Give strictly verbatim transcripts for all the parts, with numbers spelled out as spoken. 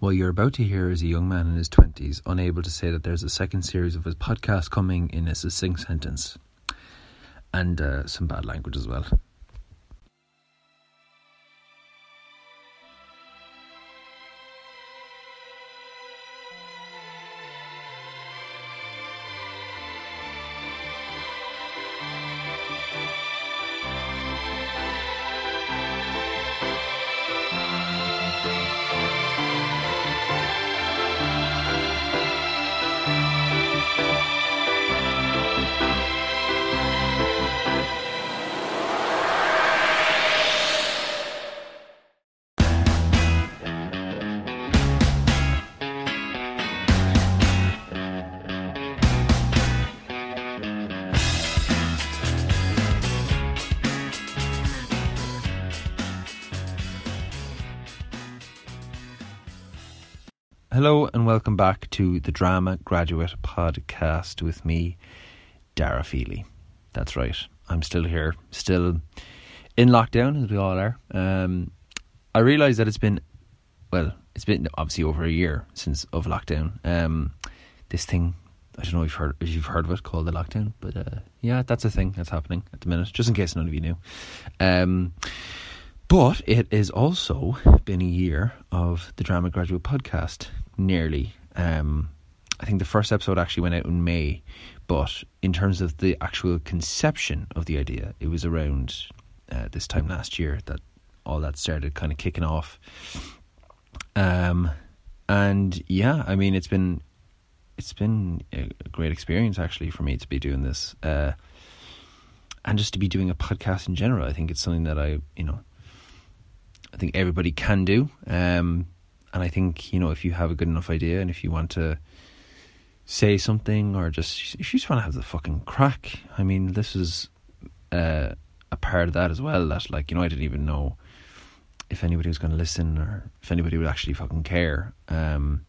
What you're about to hear is a young man in his twenties, unable to say that there's a second series of his podcast coming in a succinct sentence. And uh, some bad language as well. Hello and welcome back to the Drama Graduate Podcast with me, Dara Feely. That's right, I'm still here, still in lockdown, as we all are. Um, I realise that it's been, well, it's been obviously over a year since of lockdown. Um, this thing, I don't know if you've heard, if you've heard of it, called the lockdown, but uh, yeah, that's a thing that's happening at the minute, just in case none of you knew. Um... But it has also been a year of the Drama Graduate Podcast, nearly. Um, I think the first episode actually went out in May, but in terms of the actual conception of the idea, it was around uh, this time last year that all that started kind of kicking off. Um, and yeah, I mean, it's been it's been a great experience actually for me to be doing this, uh, and just to be doing a podcast in general. I think it's something that I, you know. I think everybody can do, um, and I think, you know, if you have a good enough idea and if you want to say something, or just if you just want to have the fucking crack, I mean, this is uh, a part of that as well, that, like, you know, I didn't even know if anybody was going to listen or if anybody would actually fucking care, um,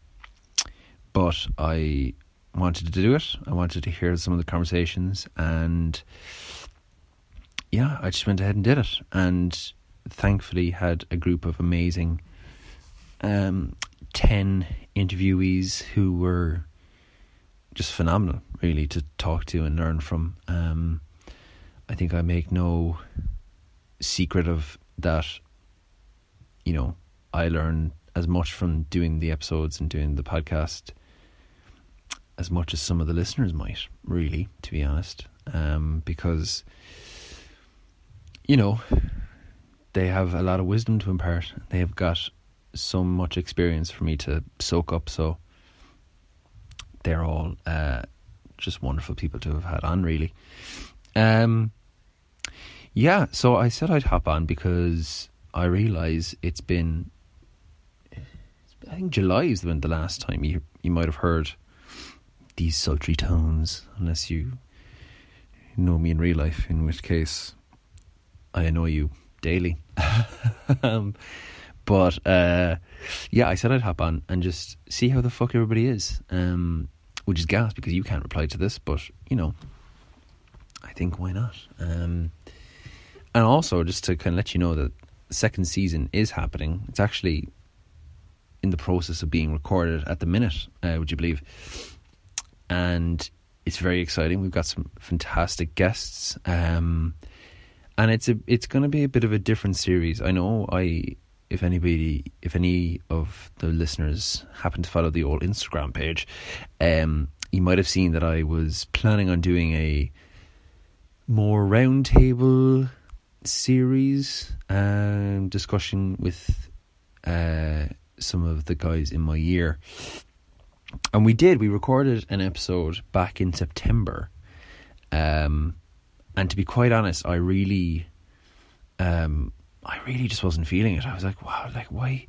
but I wanted to do it. I wanted to hear some of the conversations, and yeah, I just went ahead and did it, and thankfully had a group of amazing um, ten interviewees who were just phenomenal, really, to talk to and learn from. Um, I think I make no secret of that, you know, I learn as much from doing the episodes and doing the podcast as much as some of the listeners might, really, to be honest, um, because, you know, they have a lot of wisdom to impart. They have got so much experience for me to soak up. So they're all uh, just wonderful people to have had on, really. Um, yeah, so I said I'd hop on because I realise it's been... I think July has been the last time you you might have heard these sultry tones, unless you know me in real life, in which case I annoy you daily. um, but uh, yeah, I said I'd hop on and just see how the fuck everybody is, um, which is gas because you can't reply to this, but you know, I think why not? Um, and also just to kind of let you know that the second season is happening. It's actually in the process of being recorded at the minute, uh, would you believe? And it's very exciting. We've got some fantastic guests. Um, And it's a, it's going to be a bit of a different series. I know I, if anybody, if any of the listeners happen to follow the old Instagram page, um, you might have seen that I was planning on doing a more roundtable series um, discussion with uh, some of the guys in my year. And we did. We recorded an episode back in September. Um... And to be quite honest, I really, um, I really just wasn't feeling it. I was like, wow, like why,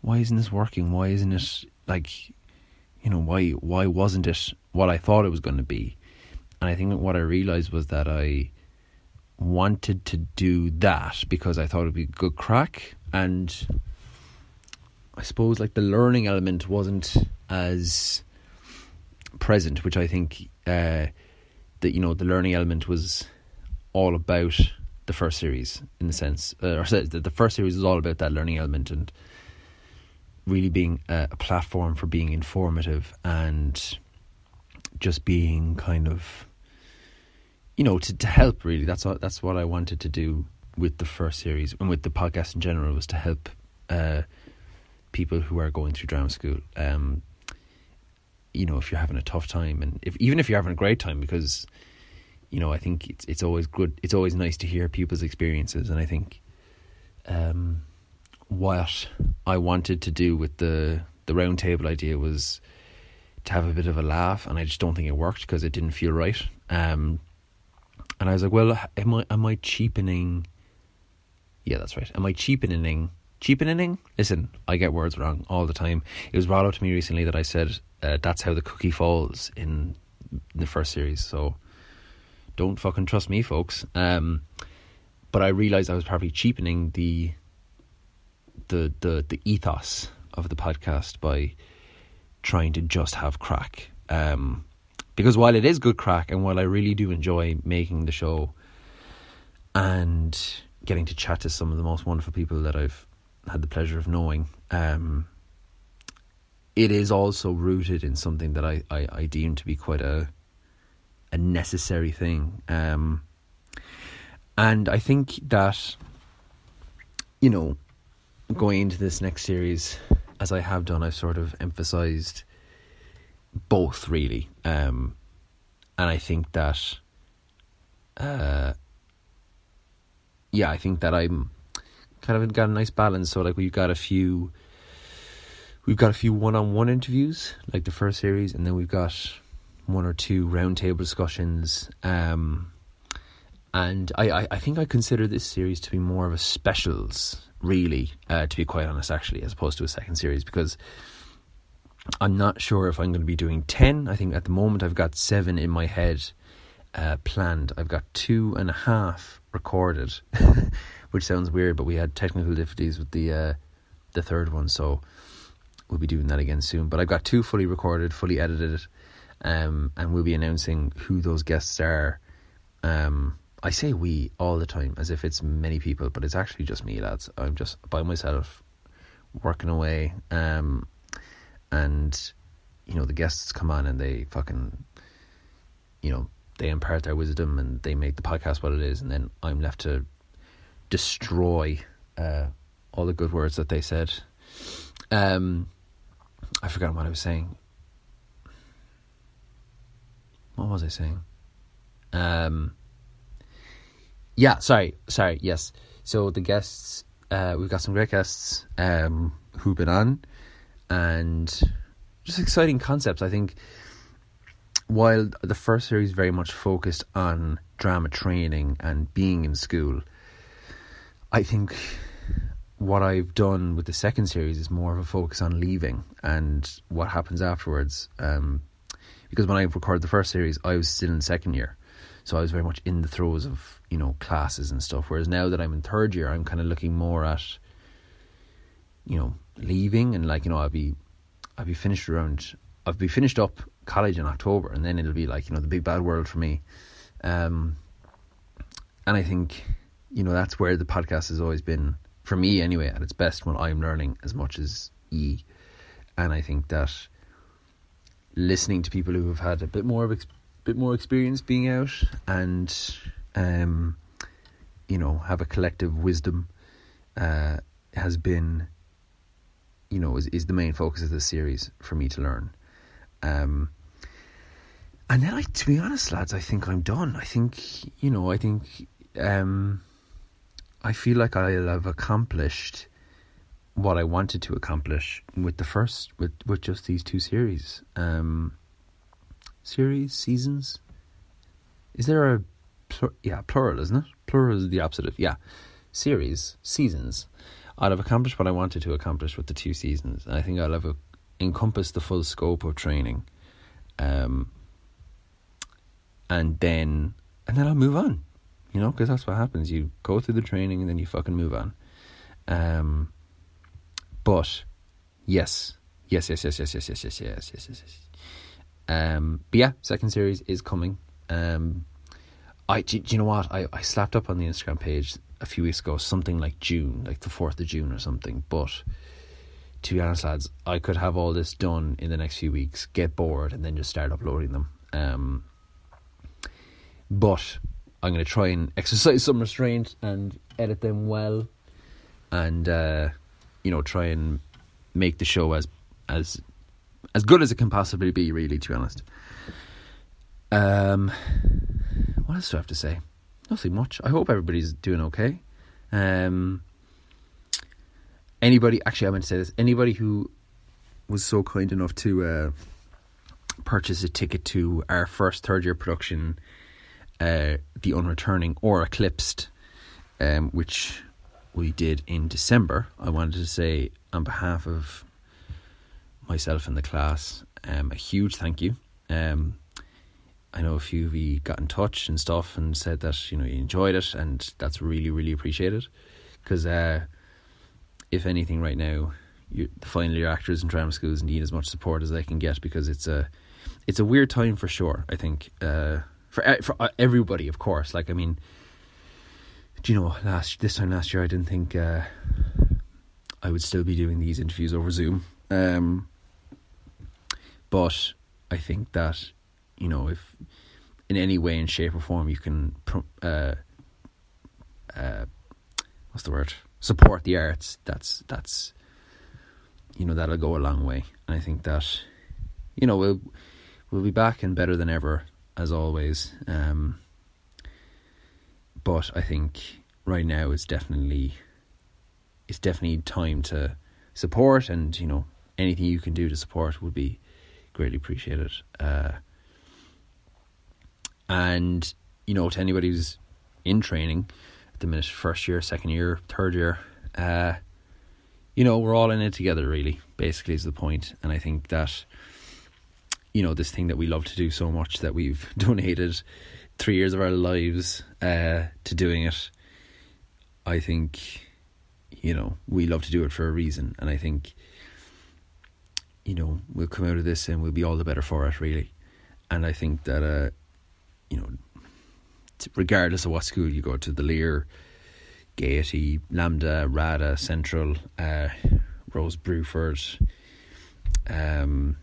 why isn't this working? Why isn't it like, you know, why, why wasn't it what I thought it was going to be? And I think what I realized was that I wanted to do that because I thought it'd be a good crack, and I suppose like the learning element wasn't as present, which I think. Uh, That, you know, the learning element was all about the first series in the sense, uh, or the first series was all about that learning element and really being a platform for being informative and just being kind of, you know, to, to help, really. That's all, that's what I wanted to do with the first series and with the podcast in general, was to help uh, people who are going through drama school. Um, you know, if you're having a tough time, and if even if you're having a great time, because, you know, I think it's it's always good. It's always nice to hear people's experiences. And I think um, what I wanted to do with the, the round table idea was to have a bit of a laugh. And I just don't think it worked because it didn't feel right. Um, and I was like, well, am I, am I cheapening? Yeah, that's right. Am I cheapening? Cheapening? Listen, I get words wrong all the time. It was brought up to me recently that I said, uh, that's how the cookie falls in the first series. So don't fucking trust me, folks. Um, but I realised I was probably cheapening the, the the the ethos of the podcast by trying to just have crack. Um, because while it is good crack, and while I really do enjoy making the show and getting to chat to some of the most wonderful people that I've had the pleasure of knowing, um, it is also rooted in something that I, I, I deem to be quite a a necessary thing. Um, and I think that, you know, going into this next series, as I have done, I've sort of emphasised both, really. Um, and I think that, uh, yeah, I think that I'm kind of got a nice balance. So like we've got a few, we've got a few one-on-one interviews, like the first series, and then we've got one or two roundtable discussions, um, and I, I, I think I consider this series to be more of a specials, really, uh, to be quite honest, actually, as opposed to a second series, because I'm not sure if I'm going to be doing ten. I think at the moment I've got seven in my head uh, planned. I've got two and a half recorded, which sounds weird, but we had technical difficulties with the uh, the third one, so we'll be doing that again soon. But I've got two fully recorded, fully edited. Um, and we'll be announcing who those guests are. Um, I say we all the time as if it's many people, but it's actually just me, lads. I'm just by myself working away. Um, and, you know, the guests come on and they fucking, you know, they impart their wisdom and they make the podcast what it is. And then I'm left to destroy uh, all the good words that they said. Um, I forgot what I was saying. What was I saying? Um, yeah, sorry, sorry, yes. So the guests, uh, we've got some great guests um, who've been on, and just exciting concepts. I think while the first series very much focused on drama training and being in school, I think what I've done with the second series is more of a focus on leaving and what happens afterwards. Um Because when I recorded the first series, I was still in second year. So I was very much in the throes of, you know, classes and stuff. Whereas now that I'm in third year, I'm kind of looking more at, you know, leaving. And like, you know, I'll be, I'll be finished around, I'll be finished up college in October. And then it'll be like, you know, the big bad world for me. Um, and I think, you know, that's where the podcast has always been, for me anyway, at its best, when I'm learning as much as E. And I think that listening to people who have had a bit more of ex- bit more experience being out, and um, you know, have a collective wisdom, uh, has been, you know, is, is the main focus of this series for me to learn. Um, and then I, to be honest, lads, I think I'm done. I think, you know, I think, um, I feel like I'll have accomplished what I wanted to accomplish with the first, with, with just these two series, um, series, seasons. Is there a, plur- yeah, plural, isn't it? Plural is the opposite of, yeah, series, seasons. I'd have accomplished what I wanted to accomplish with the two seasons. I think I'll have a, encompassed the full scope of training. Um, and then, and then I'll move on, you know, because that's what happens. You go through the training and then you fucking move on. Um, But yes, yes, yes, yes, yes, yes, yes, yes, yes, yes, yes, yes. Um, but yeah, second series is coming. Um, I do, do you know what? I, I slapped up on the Instagram page a few weeks ago, something like June, like the fourth of June or something. But to be honest, lads, I could have all this done in the next few weeks, get bored, and then just start uploading them. Um, but I'm going to try and exercise some restraint and edit them well, and uh, you know, try and make the show as as as good as it can possibly be, really, to be honest. Um, what else do I have to say? Nothing much. I hope everybody's doing okay. Um, anybody, actually, I meant to say this. Anybody who was so kind enough to uh, purchase a ticket to our first third year production, uh, The Unreturning or Eclipsed, um, which we did in December, I wanted to say on behalf of myself and the class, um, a huge thank you. Um, I know a few of you got in touch and stuff and said that, you know, you enjoyed it, and that's really, really appreciated, because uh, if anything right now, you, the final year actors in drama schools need as much support as they can get, because it's a it's a weird time for sure, I think, uh, for for everybody, of course. Like, I mean, do you know, last this time last year I didn't think uh, I would still be doing these interviews over Zoom, um, but I think that, you know, if in any way, in shape or form you can uh, uh, what's the word support the arts, that's that's you know, that'll go a long way. And I think that, you know, we'll we'll be back and better than ever, as always, um, but I think right now it's definitely it's definitely time to support, and, you know, anything you can do to support would be greatly appreciated. uh And, you know, to anybody who's in training at the minute, first year, second year, third year, uh, you know, we're all in it together, really, basically, is the point. And I think that, you know, this thing that we love to do so much, that we've donated three years of our lives uh, to doing it, I think, you know, we love to do it for a reason. And I think, you know, we'll come out of this and we'll be all the better for it, really. And I think that, uh, you know, regardless of what school you go to, the Lear, Gaiety, Lambda, RADA, Central, uh, Rose Brufeld, um,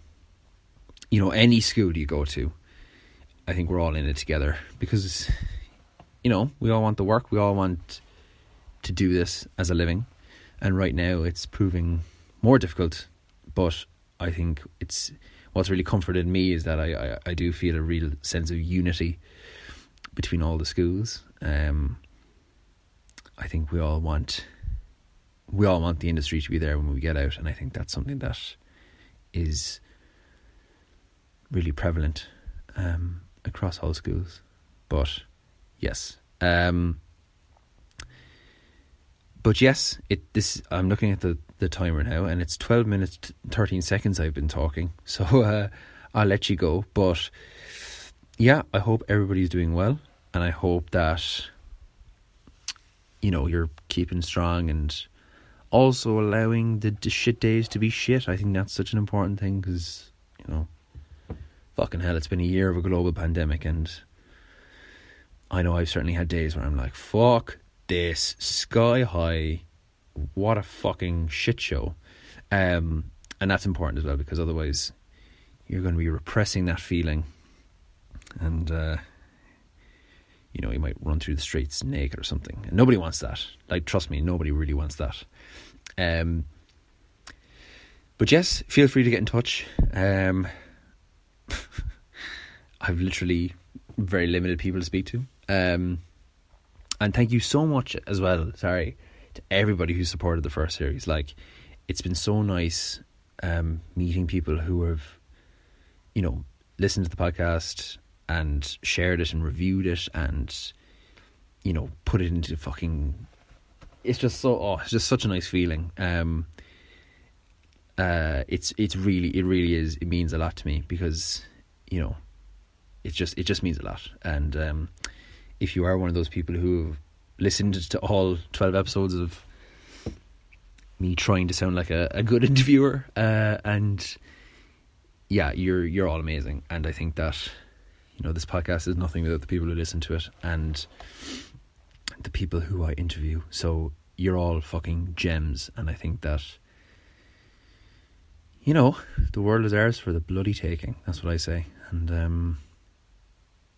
you know, any school you go to, I think we're all in it together, because, you know, we all want the work, we all want to do this as a living, and right now it's proving more difficult. But I think it's what's really comforted me is that I, I, I do feel a real sense of unity between all the schools. Um, I think we all want we all want the industry to be there when we get out, and I think that's something that is really prevalent um, across all schools. But yes, um, but yes, it this I'm looking at the. the timer now, and it's twelve minutes thirteen seconds I've been talking, so uh, I'll let you go. But yeah, I hope everybody's doing well, and I hope that, you know, you're keeping strong and also allowing the, the shit days to be shit. I think that's such an important thing, because, you know, fucking hell, it's been a year of a global pandemic, and I know I've certainly had days where I'm like, fuck this, sky high, what a fucking shit show. Um, and that's important as well, because otherwise you're going to be repressing that feeling, and uh, you know, you might run through the streets naked or something, and nobody wants that. Like, trust me, nobody really wants that. Um, but yes, feel free to get in touch. um, I've literally very limited people to speak to, um, and thank you so much as well, sorry to everybody who supported the first series. Like, it's been so nice um, meeting people who have, you know, listened to the podcast and shared it and reviewed it and, you know, put it into fucking, it's just so oh it's just such a nice feeling. um, uh, it's it's really it really is it means a lot to me, because, you know, it's just it just means a lot. And um, if you are one of those people who have listened to all twelve episodes of me trying to sound like a, a good interviewer, uh, and yeah, you're you're all amazing. And I think that, you know, this podcast is nothing without the people who listen to it and the people who I interview. So you're all fucking gems, and I think that, you know, the world is ours for the bloody taking. That's what I say. And um,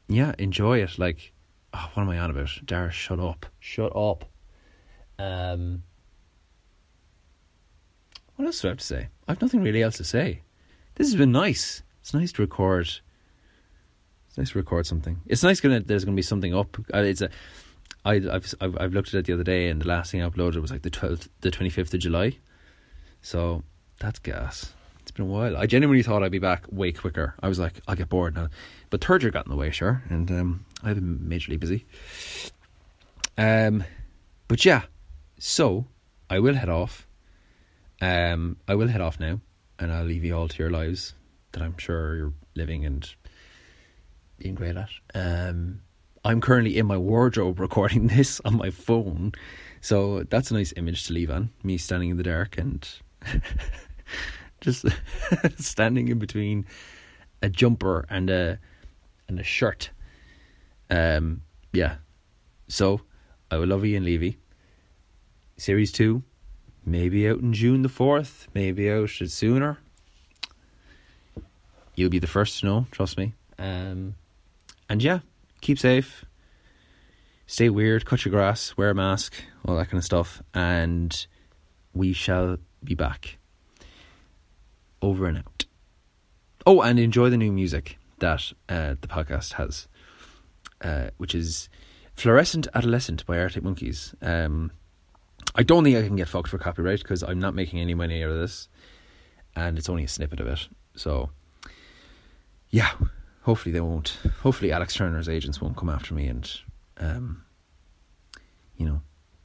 yeah, enjoy it. Like, oh, what am I on about? Dara, shut up. Shut up. Um, what else do I have to say? I have nothing really else to say. This has been nice. It's nice to record. It's nice to record something. It's nice gonna. There's gonna be something up. It's a. I I've I've looked at it the other day, and the last thing I uploaded was like the twelfth, the twenty fifth of July. So that's gas. It's been a while. I genuinely thought I'd be back way quicker. I was like, I'll get bored now, but third year got in the way, sure, and um, I've been majorly busy. Um, but yeah, so I will head off. Um, I will head off now, and I'll leave you all to your lives that I'm sure you're living and being great at. Um, I'm currently in my wardrobe recording this on my phone, so that's a nice image to leave on me, standing in the dark and just standing in between a jumper and a and a shirt. Um, yeah, so I will love you and leave you. Series two, maybe out in June the fourth, maybe out sooner. You'll be the first to know, trust me. Um, and yeah, keep safe, stay weird, cut your grass, wear a mask, all that kind of stuff, and we shall be back. Over and out. Oh, and enjoy the new music that uh, the podcast has, uh, which is Fluorescent Adolescent by Arctic Monkeys. Um, I don't think I can get fucked for copyright, because I'm not making any money out of this, and it's only a snippet of it. So, yeah, hopefully they won't. Hopefully Alex Turner's agents won't come after me and, um, you know,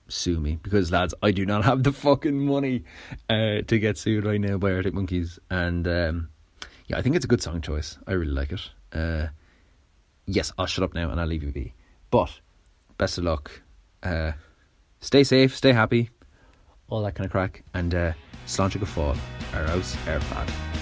sue me, because lads, I do not have the fucking money uh, to get sued right now by Arctic Monkeys. And um, yeah, I think it's a good song choice. I really like it. Uh, yes, I'll shut up now and I'll leave you be. But best of luck. Uh, stay safe, stay happy, all that kind of crack. And uh, slán go fáil, ar ós ar fad.